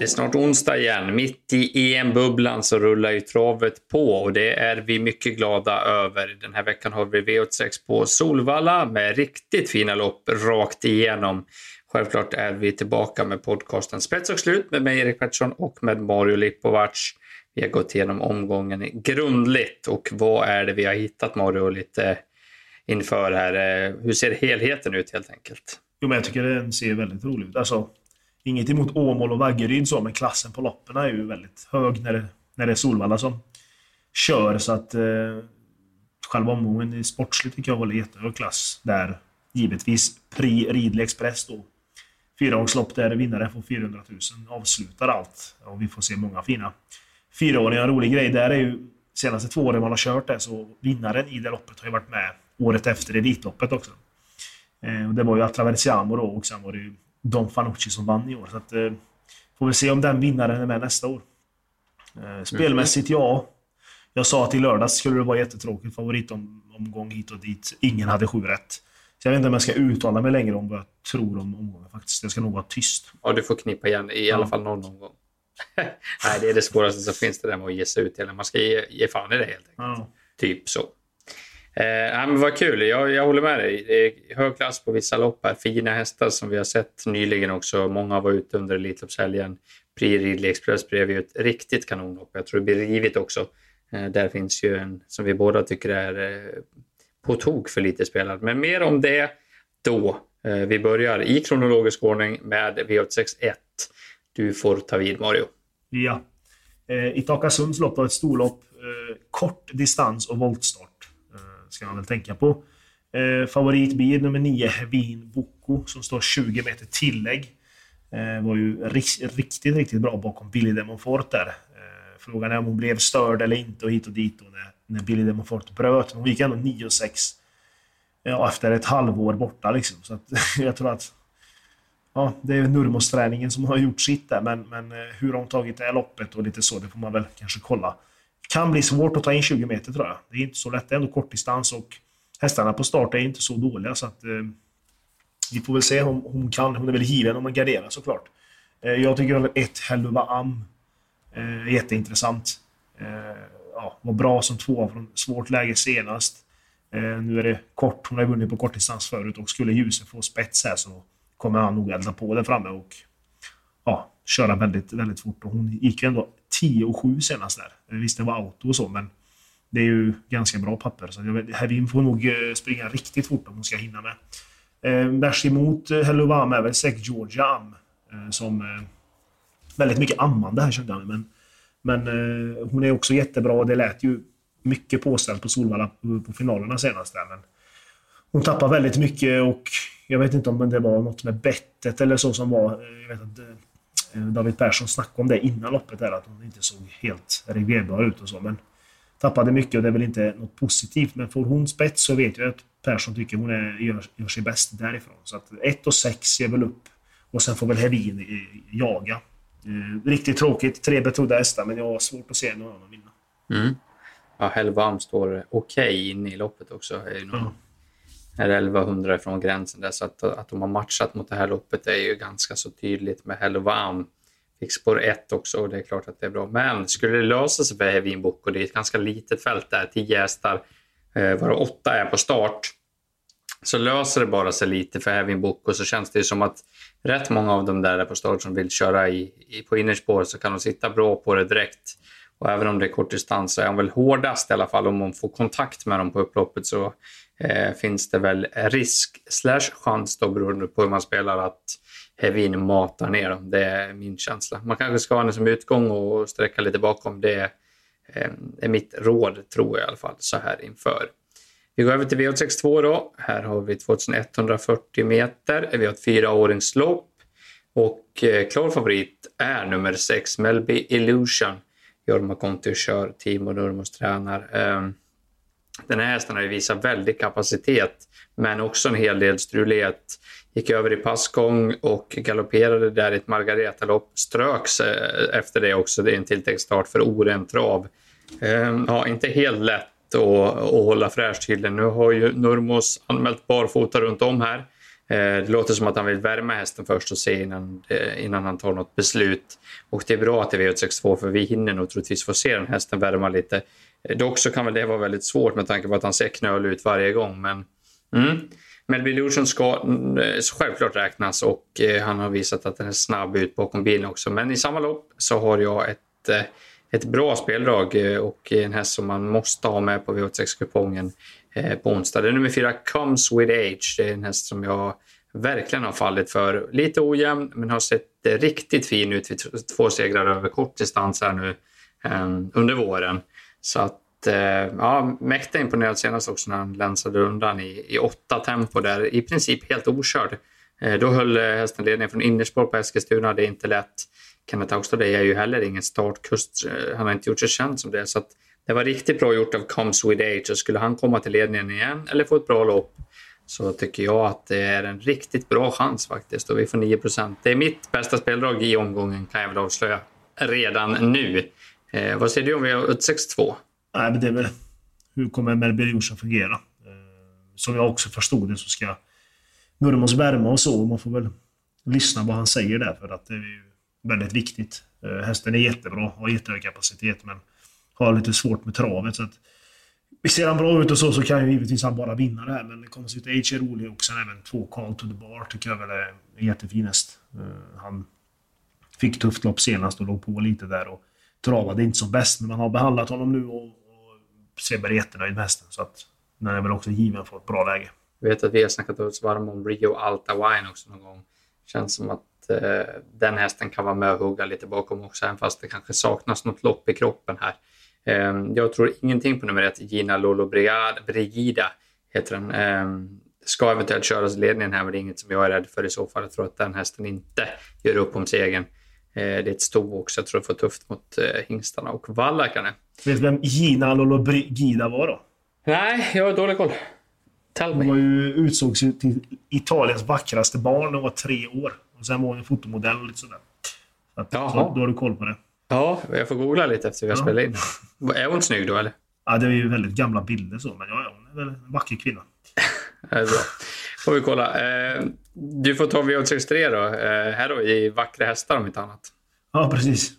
Det är snart onsdag igen. Mitt i EM-bubblan så rullar ju travet på och det är vi mycket glada över. Den här veckan har vi V86 på Solvalla med riktigt fina lopp rakt igenom. Självklart är vi tillbaka med podcasten Spets och slut med mig Erik Pettersson och med Mario Lippovats. Vi har gått igenom omgången grundligt och vad är det vi har hittat, Mario, lite inför här. Hur ser helheten ut helt enkelt? Jo, men jag tycker den ser väldigt rolig ut. Alltså, inget emot Åmål och Vaggeryd så, men klassen på loppen är ju väldigt hög när det är Solvalla som kör. Så att själva omgången i sportsligt tycker jag håller jättehög klass. Där givetvis Prix Ridley Express då. 4-årslopp där vinnaren får 400 000 avslutar allt. Och vi får se många fina 4-åringar. En rolig grej där är ju senaste 2 åren man har kört det, så vinnaren i det loppet har ju varit med året efter i ditloppet också. Och det var ju Attraversiamo då, och sen var det ju Don Fanucci som vann i år. Så att, får vi se om den vinnaren är med nästa år. Spelmässigt, ja. Jag sa att i lördags skulle det vara jättetråkigt. Favoritomgång hit och dit. Ingen hade 7 rätt. Så jag vet inte om jag ska uttala mig längre om vad jag tror om omgången faktiskt. Jag ska nog vara tyst. Ja, du får knippa igen i alla fall någon omgång. Nej, det är det svåraste som finns, det där med att ge sig ut. Eller man ska ge fan i det helt enkelt. Ja. Typ så. Men vad kul, jag håller med dig. Det är hög klass på vissa lopp här. Fina hästar som vi har sett nyligen också. Många var ute under Elitloppshelgen. Prix Ridley Express blev ju ett riktigt kanonlopp. Jag tror det blir givet också. Där finns ju en som vi båda tycker är på tok för lite spelad. Men mer om det då. Vi börjar i kronologisk ordning med V86.1. Du får ta vid, Mario. Ja, Itakasunds lopp var ett storlopp. Kort distans och voltstart ska man väl tänka på. Favoritbil nummer 9, Wine Boko, som står 20 meter tillägg. Var ju riktigt bra bakom Billy de Montfort där. Frågan är om hon blev störd eller inte och hit och dit. Och när Billy de Montfort bröt, hon gick ändå 9,6 efter ett halvår borta. Liksom. Så att, jag tror att ja, det är Nurmos-träningen som har gjort sitt där. Men hur de tagit det här loppet och lite så, det får man väl kanske kolla. Kan bli svårt att ta in 20 meter tror jag. Det är inte så lätt, det är ändå kort distans och hästarna på start är inte så dåliga. Så att vi får väl se om hon är väl given om man garderar såklart. Jag tycker väl ett Helluvaam jätteintressant. Var bra som 2 från svårt läge senast. Nu är det kort, hon har vunnit på kort distans förut och skulle ljuset få spets här så kommer han nog elda på det framme och köra väldigt, väldigt fort. Och hon gick ju ändå 10,7 senast där. Visst, det var auto och så, men det är ju ganska bra papper. Så Hevin får nog springa riktigt fort om hon ska hinna med. Värst emot Helluvaam är väl Säk-Georgia Am, som väldigt mycket ammande här kände jag. Men hon är också jättebra. Det lät ju mycket påställt på Solvalla på finalerna senast där, men hon tappar väldigt mycket och jag vet inte om det var något med bettet eller så som var, jag vet att David Persson snackade om det innan loppet där, att hon inte såg helt reglerbar ut och så, men tappade mycket och det är väl inte något positivt, men får hon spets så vet jag att Persson tycker hon gör sig bäst därifrån, så att 1,6 ger väl upp och sen får väl Hevin jaga. Riktigt tråkigt, 3 betrodda hästar, men jag har svårt att se någon annan vinna. Ja, Helluvaam står okej inne i loppet också, är ju någon är 1100 från gränsen där, så att de har matchat mot det här loppet är ju ganska så tydligt med Helluvaam. Fick spår 1 också och det är klart att det är bra. Men skulle det lösa sig för Hevin Boko, det är ett ganska litet fält där, 10 hästar, varav 8 är på start. Så löser det bara sig lite för Hevin Boko, så känns det ju som att rätt många av dem där är på start som vill köra på innerspår, så kan de sitta bra på det direkt. Och även om det är kort distans så är hon väl hårdast i alla fall. Om man får kontakt med dem på upploppet så finns det väl risk/chans då, beroende på hur man spelar, att Hevin matar ner dem. Det är min känsla. Man kanske ska ha henne som utgång och sträcka lite bakom. Det är mitt råd, tror jag i alla fall, så här inför. Vi går över till V862 då. Här har vi 2140 meter. Vi har ett 4-åringslopp. Och klar favorit är nummer 6, Melby Illusion. Jorma Kontio kör, Timo Nurmos tränar. Den här hästen har ju visat väldigt kapacitet, men också en hel del strulighet. Gick över i passgång och galopperade där i ett Margareta-lopp. Ströks efter det också. Det är en tilltäckstart för Orentrav. Inte helt lätt att hålla fräsch till. Nu har ju Nurmos anmält barfota runt om här. Det låter som att han vill värma hästen först och se innan han tar något beslut. Och det är bra att det är V862 för vi hinner nog troligtvis få se den hästen värma lite. Dock så kan väl det vara väldigt svårt med tanke på att han ser knöl ut varje gång. Men Melby Illusion ska självklart räknas och han har visat att den är snabb ut bakom bilen också. Men i samma lopp så har jag ett bra speldrag och en häst som man måste ha med på V86-kupongen på onsdag. Det är nummer 4, Comes with age. Det är en häst som jag verkligen har fallit för. Lite ojämn men har sett riktigt fin ut vid 2 segrar över kort distans här nu under våren. Så att ja, mäkta imponerad senast också när han länsade undan i 8 tempo där. I princip helt okörd. Då höll hästen ledningen från innerspår på Eskilstuna. Det är inte lätt. Kenneth Haugstad är ju heller ingen startkust. Han har inte gjort sig känd som det. Så att det var riktigt bra gjort av Comes with age. Och skulle han komma till ledningen igen eller få ett bra lopp så tycker jag att det är en riktigt bra chans faktiskt. Och vi får 9%. Det är mitt bästa speldrag i omgången kan jag väl avslöja redan nu. Vad säger du om V862? Nej, men det är väl hur kommer Melby Rusa fungera? Som jag också förstod det så ska Nurmos värma och så. Man får väl lyssna vad han säger där för att det är ju väldigt viktigt. Hästen är jättebra, har jättehög kapacitet men har lite svårt med travet. Så att, ser han bra ut och så kan ju givetvis han bara vinna det här. Men det kommer att sitta H är rolig också. Även 2 Call to the bar tycker jag väl är jättefinast. Han fick tufft lopp senast och låg på lite där och travade inte som bäst. Men man har behandlat honom nu och ser bara jättenöjd med hästen. Så att den är väl också given för ett bra läge. Jag vet att vi har snackat oss varma om Rio Alta Wine också någon gång. Känns som att den hästen kan vara med och hugga lite bakom också, även fast det kanske saknas något lopp i kroppen här. Jag tror ingenting på nummer 1, Gina Lollobrigida heter den. Ska eventuellt köras ledningen här, men det är inget som jag är rädd för i så fall. Jag tror att den hästen inte gör upp om segern. Det är ett stort också, jag tror det får tufft mot hingstarna och vallakarna. Vet du vem Gina Lollobrigida var då? Nej, jag har dålig koll. Hon utsågs till Italiens vackraste barn och var 3 år. Och sen var hon en fotomodell och lite sådär. Så att, då har du koll på det. Ja, jag får googla lite efter vi har spelat in. Är hon snygg då eller? Ja, det är ju väldigt gamla bilder så. Men ja, hon är väl en vacker kvinna. Det är bra. Får vi kolla. Du får ta V863 då. Här då i vackra hästar om inte annat. Ja, precis.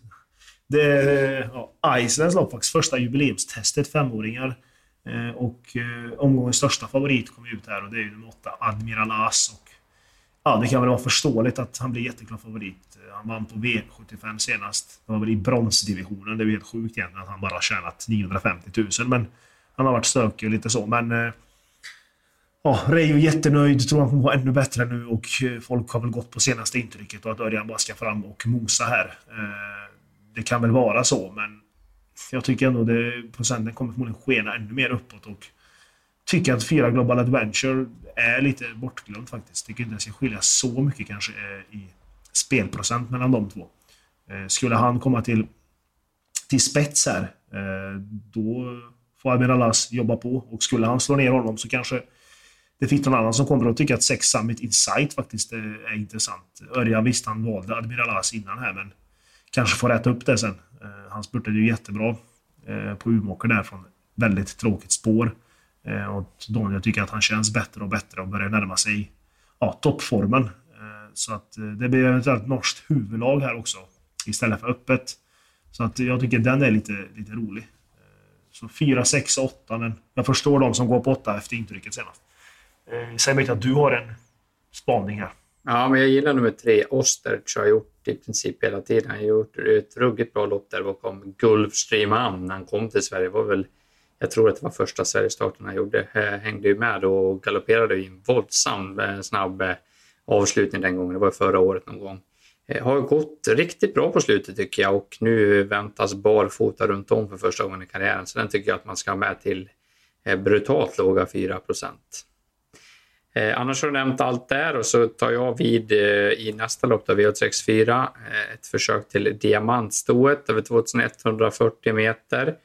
Det är Islands lopp faktiskt. Första jubileumstestet, 5-åringar. Och omgångens största favorit kommer ut här och det är ju den 8, Admiral Asso. Ja, det kan väl vara förståeligt att han blir jätteklar favorit. Han vann på V75 senast. Det var väl i bronsdivisionen. Det är ju helt sjukt egentligen att han bara har tjänat 950 000. Men han har varit stökig och lite så. Men Ray är ju jättenöjd. Tror han kommer vara ännu bättre nu. Och folk har väl gått på senaste intrycket. Och att Örjan bara ska fram och mosa här. Det kan väl vara så. Men jag tycker ändå att procenten kommer förmodligen skena ännu mer uppåt. Och tycker att 4 Global Adventure är lite bortglömt faktiskt. Tycker inte att det ska skilja så mycket kanske i spelprocent mellan de två. Skulle han komma till spets här, då får Admiral Ass jobba på. Och skulle han slå ner honom så kanske det finns någon annan som kommer att tycka att 6 Summit Insight faktiskt är intressant. Örjan visst han valde Admiral Ass innan här, men kanske får rätta upp det sen. Han spurtade ju jättebra på Umeåker där från väldigt tråkigt spår. Och Daniel tycker att han känns bättre och bättre och börjar närma sig toppformen. Så att det blir ett norskt huvudlag här också istället för öppet. Så att jag tycker den är lite rolig. Så 4, 6 och 8, men jag förstår de som går på 8 efter intrycket senast. Säg mig att du har en spaning här. Ja, men jag gillar nummer 3, Osterch har gjort i princip hela tiden. Han har gjort ett ruggigt bra lopp där bakom Gulfstream Am när han kom till Sverige. Det var väl, jag tror att det var första Sverigestarten han gjorde. Hängde ju med och galopperade i en våldsam snabb avslutning den gången. Det var förra året någon gång. Har gått riktigt bra på slutet tycker jag. Och nu väntas barfota runt om för första gången i karriären. Så den tycker jag att man ska ha med till brutalt låga 4%. Annars har jag nämnt allt där och så tar jag vid i nästa lopp av V864. Ett försök till diamantstået över 2140 meter.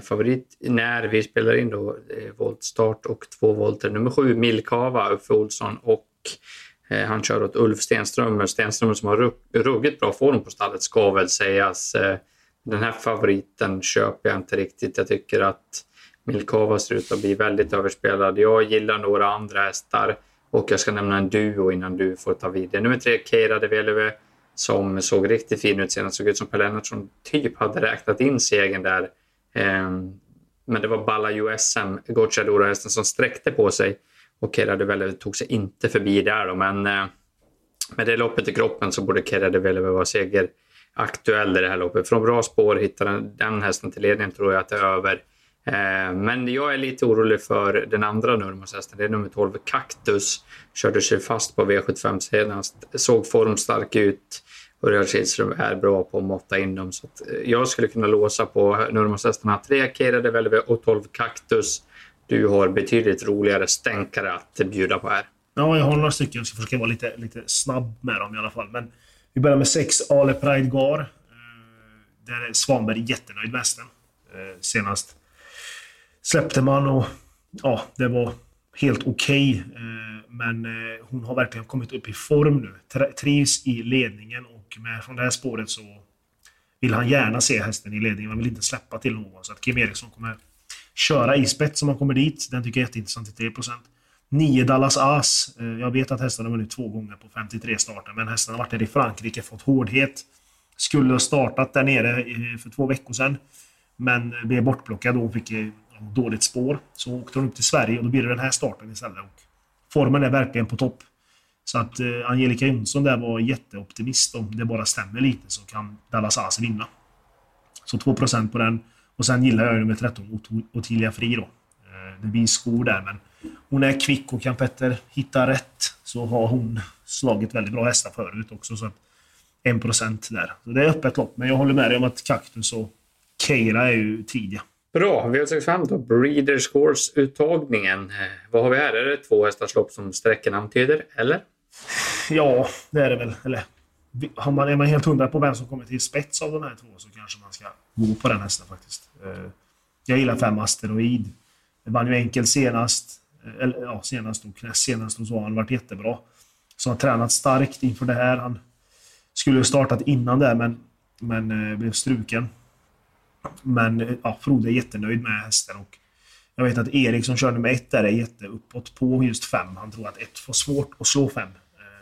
Favorit när vi spelar in då voltstart och 2 volter. Nummer 7 Mille Kava, Uffe Olsson och han kör åt Ulf Stenström. Stenström som har ruggigt bra form på stallet ska väl sägas. Den här favoriten köper jag inte riktigt. Jag tycker att Mille Kava ser ut att bli väldigt överspelad. Jag gillar några andra hästar Och jag ska nämna en duo innan du får ta vid. Nummer 3, Keira Develeve, som såg riktigt fin ut senast. Såg ut som Per Lennart som typ hade räknat in segern där. Men det var Balla USM, Gocciadora-hästen, som sträckte på sig. Och Keira Develeve tog sig inte förbi där då. Men med det loppet i kroppen så borde Keira Develeve vara segeraktuell i det här loppet. Från bra spår hittade den hästen till ledningen, tror jag att det är över. Men jag är lite orolig för den andra Nurmos-hästen. Det är nummer 12, Kaktus. Körde sig fast på V75 senast. Såg form stark ut. Och Örjan är bra på att måtta in dem. Så att jag skulle kunna låsa på Nurmos-hästen. 3 Keira Develeve och 12 Kaktus. Du har betydligt roligare stänkare att bjuda på här. Ja, jag har några stycken. Jag ska försöka vara lite snabb med dem i alla fall. Men vi börjar med 6 Ale Pride Gar. Där är Svanberg jättenöjd med hästen. Senast släppte man och ja, det var helt okej. Men hon har verkligen kommit upp i form nu. Trivs i ledningen och med från det här spåret så vill han gärna se hästen i ledningen. Man vill inte släppa till någon. Så att Kim Eriksson kommer köra i spets om han kommer dit. Den tycker jag är jätteintressant till 3%. 9 Dallas As. Jag vet att hästarna var nu 2 gånger på 53 starter. Men hästarna har varit där i Frankrike, fått hårdhet. Skulle ha startat där nere för 2 veckor sedan. Men blev bortplockad och fick dåligt spår, så åkte hon upp till Sverige och då blir det den här starten istället och formen är verkligen på topp. Så att Angelica Jonsson där var jätteoptimist, om det bara stämmer lite så kan Dallas As vinna. Så 2% på den och sen gillar jag nummer 13 Ottilia Fri då. Det blir skor där men hon är kvick och kan Petter hitta rätt så har hon slagit väldigt bra hästar förut också så att 1% där. Så det är öppet lopp men jag håller med dig om att Kaktus och Keira är ju tidiga. Bra, vi har tagit fram då Breeders' Course-uttagningen. Vad har vi här? Är det 2 hästars lopp som sträckan antyder, eller? Ja, det är det väl. Eller, är man helt hundra på vem som kommer till spets av de här 2 så kanske man ska gå på den hästen faktiskt. Jag gillar 5 Asteroid. Det vann ju enkelt senast. Eller, ja, senast och så har han varit jättebra. Så han har tränat starkt inför det här. Han skulle ha startat innan där men blev struken. Men ja, Frode är jättenöjd med hästen och jag vet att Erik som körde med 1 där är jätteuppåt på just 5. Han tror att 1 får svårt att slå 5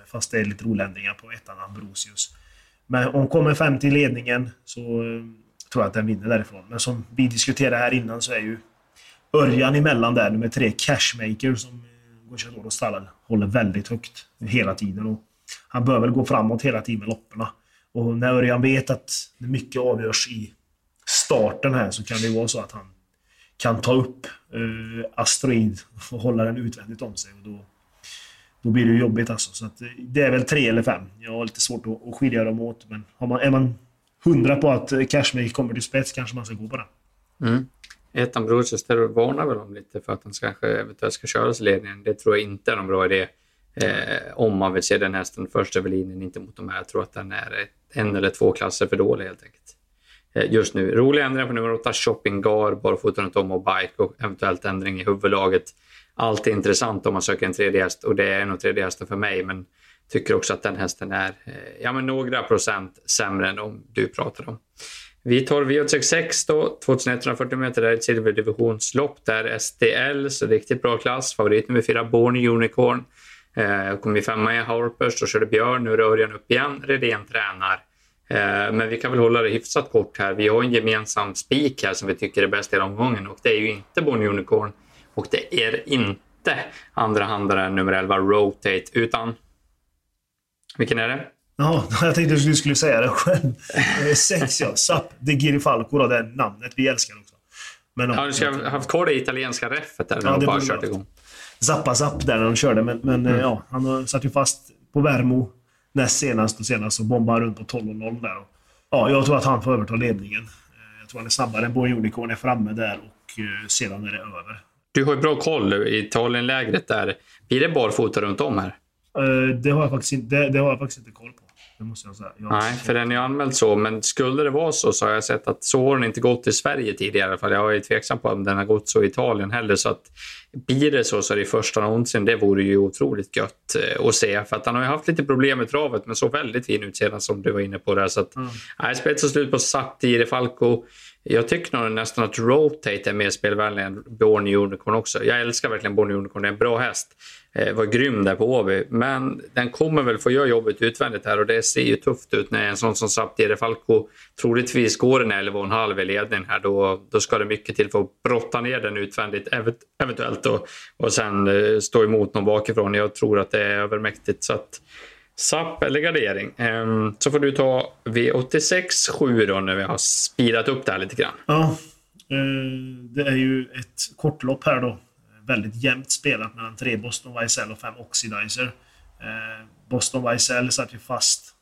fast det är lite roländringar på 1:an Ambrosius. Men om kommer 5 till ledningen så tror jag att den vinner därifrån. Men som vi diskuterade här innan så är ju Örjan emellan där nummer 3 Cashmaker som går kört och stallar håller väldigt högt hela tiden och han bör väl gå framåt hela tiden med lopperna. Och när Örjan vet att mycket avgörs i starten här så kan det vara så att han kan ta upp Asteroid och hålla den utvändigt om sig och då blir det jobbigt alltså. Så att, det är väl 3 eller 5. Jag har lite svårt att skilja dem åt men är man 100 på att Cashmake kommer till spets kanske man ska gå på den. Ettan Brorses där varnar väl om lite för att han kanske eventuellt ska köras i ledningen. Det tror jag inte är någon bra idé om man vill se den hästen först över linjen inte mot de här. Jag tror att den är 1 eller 2 klasser för dålig helt enkelt. Just nu. Roliga ändringar på nummer 8, Shopping Gar, barfoten och tom och bike och eventuellt ändring i huvudlaget. Allt är intressant om man söker en tredje häst och det är nog tredje hästen för mig men tycker också att den hästen är men några procent sämre än de du pratar om. Vi tar V86 då, 2140 meter, där är ett silverdivisionslopp där STL, så riktigt bra klass. Favorit nummer 4, Born Unicorn. Kom i 5 i Harpers, då körde Björn, nu rör han upp igen, Redén tränar. Men vi kan väl hålla det hyfsat kort här. Vi har en gemensam spik här som vi tycker är bäst i omgången och det är ju inte Born Unicorn och det är inte andra handlaren nummer 11 Rotate utan... Vilken är det? Ja, jag tänkte att du skulle säga det själv. 6, ja. Zapp de Girifalco då, det är namnet vi älskar också. Men ja, du ska ha haft kvar det italienska reffet där när de bara kört igång. Zappa där när de körde, men ja, han satt ju fast på Värmo. Näst senast så bombar runt på 12-0 där. Ja, jag tror att han får överta ledningen. Jag tror han är snabbare än Born Unicorn är framme där och sedan är det över. Du har ju bra koll i Italienlägret där. Blir det barfota runt om här? Det har jag faktiskt inte koll på. Det måste jag säga. Nej, för den är ju anmäld så. Men skulle det vara så har jag sett att så har den inte gått i Sverige tidigare. I alla fall. Jag är tveksam på om den har gått så i Italien heller. Så att blir det så är det första någonsin. Det vore ju otroligt gött att se. För att han har ju haft lite problem med travet men så väldigt fin ut sedan som du var inne på där. Så att, nej, spets och slut på Zapp de Girifalco. Jag tycker nog nästan att Rotate är mer spelvänlig än Born Unicorn också. Jag älskar verkligen Born Unicorn, det är en bra häst. Var grym där på Åby. Men den kommer väl få göra jobbet utvändigt här och det ser ju tufft ut när en sån som Zapp de Girifalco troligtvis går den 11,5 i ledningen här. Då ska det mycket till för att brotta ner den utvändigt eventuellt då, och sen stå emot någon bakifrån. Jag tror att det är övermäktigt så att Zapp eller gardering. Så får du ta V86 7 då när vi har spirat upp det här lite grann. Ja, det är ju ett kortlopp här då. Väldigt jämnt spelat mellan 3 Boston Weisel och 5 Oxidizer. Boston Weisel satt ju fast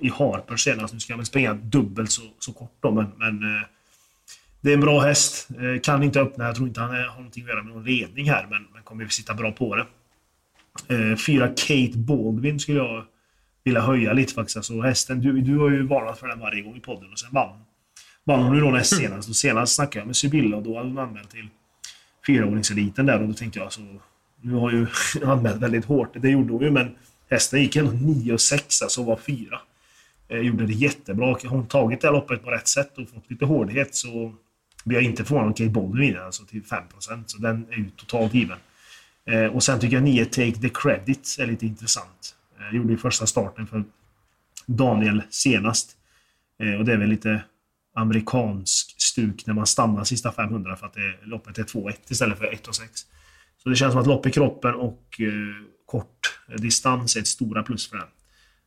i Harper senast. Nu ska man springa dubbelt så kort då. Men det är en bra häst. Kan inte öppna. Jag tror inte han har någonting att göra med någon ledning här. Men kommer ju sitta bra på det. 4 Kate Baldwin skulle jag vilja höja lite faktiskt. Alltså hästen, du har ju varnat för den varje gång i podden och sen vann hon ju då näst senast. Och senast snackade jag med Sibylla och då hade hon anmält till 4-åringseliten där och då tänkte jag så nu har ju anmält väldigt hårt. Det gjorde hon ju, men hästen gick ändå 9,6 alltså var 4. Gjorde det jättebra. Hon tagit det här loppet på rätt sätt och fått lite hårdhet så blir jag inte förvånad om Kate Baldwin alltså till 5%. Så den är ju totalt given. Och sen tycker jag 9 Take the Credit är lite intressant. Gjorde ju första starten för Daniel senast. Och det är väl lite amerikansk stuk när man stannar sista 500 för att loppet är 2,1 istället för 1,6. Så det känns som att lopp i kroppen och kort distans är ett stora plus för den.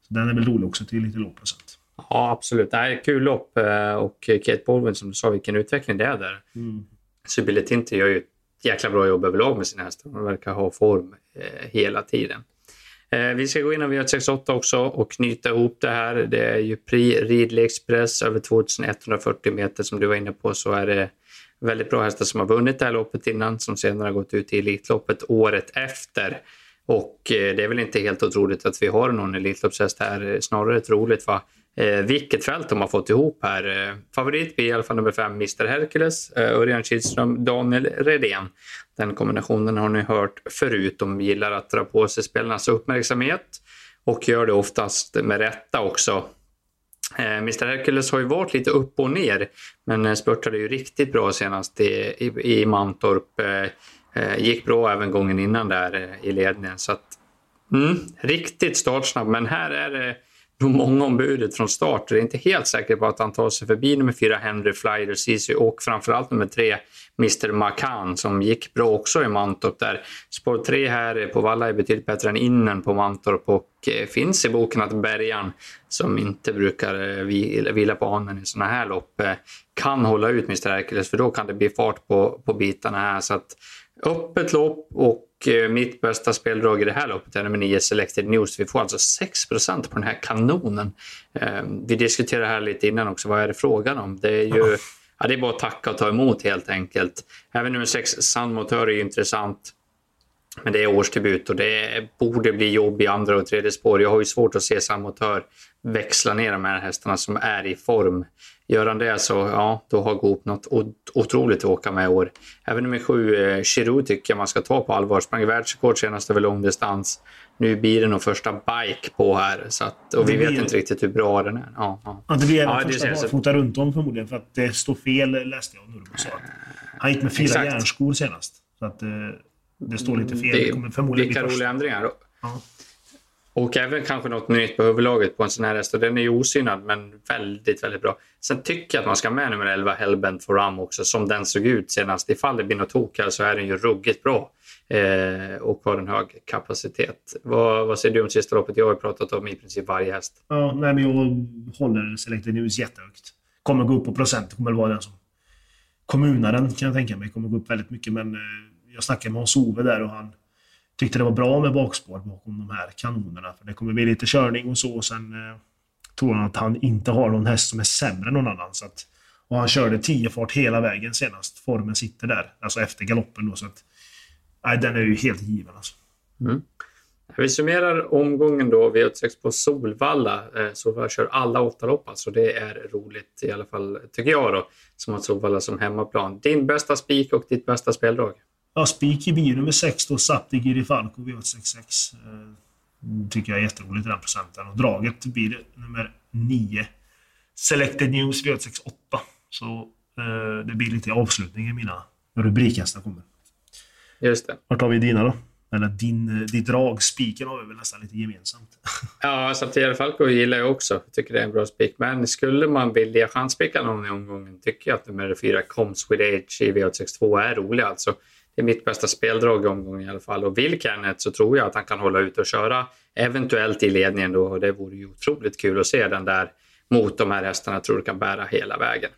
Så den är väl rolig också till lite låg procent. Ja, absolut. Det här är kul lopp och Kate Baldwin som du sa, vilken utveckling det är där. Mm. Sybilet inte gör ju ett jäkla bra jobb överlag med sina hästar. De verkar ha form hela tiden. Vi ska gå in och vi har 68 också och knyta ihop det här. Det är ju Prix Ridley Express över 2140 meter som du var inne på, så är det väldigt bra hästar som har vunnit det här loppet innan som senare har gått ut i elitloppet året efter. Och det är väl inte helt otroligt att vi har någon elitloppshäst här, snarare troligt va? Vilket fält de har fått ihop här. Favorit blir i alla fall nummer 5 Mr Hercules, Örjan Kihlström, Daniel Redén. Den kombinationen har ni hört förut. De gillar att dra på sig spelarnas uppmärksamhet och gör det oftast med rätta också. Mr Hercules har ju varit lite upp och ner, men spurtade ju riktigt bra senast i Mantorp. Gick bra även gången innan där i ledningen. Så att, riktigt startsnabb, men här är det nog många ombudet från start. Det är inte helt säker på att han tar sig förbi nummer 4 Henry Flyer Cici och framförallt nummer 3 Mr. Macan som gick bra också i Mantorp där. Spår 3 här på Valla är betydligt bättre än innen på Mantorp och finns i boken att Bergan som inte brukar vila på hanen i såna här lopp kan hålla ut Mr. Hercules, för då kan det bli fart på bitarna här. Så att öppet lopp och mitt bästa speldrag i det här loppet är nummer 9 Selected News. Vi får alltså 6% på den här kanonen. Vi diskuterade här lite innan också, vad är det frågan om? Det är ju det är bara att tacka och ta emot helt enkelt. Även nummer 6 Sandmotör är ju intressant. Men det är årsdebut och det borde bli jobb i andra och tredje spår. Jag har ju svårt att se Sandmotör växla ner de här hästarna som är i form. Gör han det så, ja, då har Goop något otroligt att åka med i år. Även nummer 7, Chirou tycker jag man ska ta på allvar. Sprang världsrekord senast över långdistans. Nu blir det nog första bike på här. Så att, och vi vet inte riktigt hur bra den är. Ja, det blir den första barfota runt om förmodligen, för att det står fel, läste jag Nurmos sa. Han gick med 4 järnskor senast. Så att det står lite fel. Det kommer förmodligen vilka roliga ändringar då. Ja. Och även kanske något nytt på huvudlaget på en sån här häst. Och den är ju osynad, men väldigt, väldigt bra. Sen tycker jag att man ska med nummer 11 Hellbent for Am också. Som den såg ut senast. Ifall det blir något tok här så är den ju ruggigt bra. Och har en hög kapacitet. Vad säger du om sista loppet? Jag har ju pratat om i princip varje häst. Ja, nej, men jag håller Selected News jättehögt. Kommer gå upp på procent. Kommer vara den som kommunaren kan jag tänka mig. Kommer gå upp väldigt mycket. Men jag snackade med Hans Ove där och han tyckte det var bra med bakspår bakom de här kanonerna. För det kommer bli lite körning och så. Och sen tror han att han inte har någon häst som är sämre än någon annan. Så att, och han körde 10 fart hela vägen senast. Formen sitter där. Alltså efter galoppen då. Så att, nej, den är ju helt given alltså. Mm. Vi summerar omgången då. V86 på Solvalla. Solvalla kör alla 8 lopp. Så det är roligt i alla fall tycker jag då. Som att Solvalla som hemmaplan. Din bästa spik och ditt bästa speldrag. Ja, spik i bio nummer 6 då, Zapp de Girifalco V866. Tycker jag är jätteroligt i den procenten. Och draget blir nummer 9. Selected News V868. Så Det blir lite avslutning i mina rubrikhästar kommer. Just det. Vart har vi dina då? Eller ditt dragspiken har vi väl nästan lite gemensamt. Ja, Zapp de Girifalco gillar jag också. Jag tycker det är en bra spik. Men skulle man vilja chanspika någon i omgången tycker jag att nummer 4 Comes with age i V862 är rolig alltså. Det är mitt bästa speldrag i omgången i alla fall. Och vill Kenneth så tror jag att han kan hålla ut och köra eventuellt i ledningen då. Och det vore ju otroligt kul att se den där mot de här hästarna. Jag tror det kan bära hela vägen.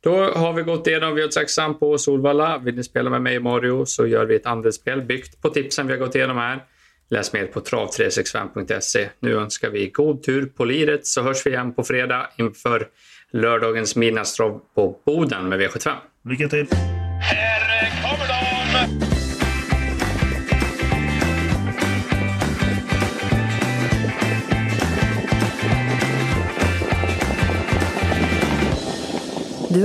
Då har vi gått igenom V86 på Solvalla. Vill ni spela med mig och Mario så gör vi ett andelsspel byggt på tipsen vi har gått igenom här. Läs mer på trav365.se. Nu önskar vi god tur på liret så hörs vi igen på fredag inför lördagens midnattstrav på Boden med V75. Lycka till! Här kommer de! Du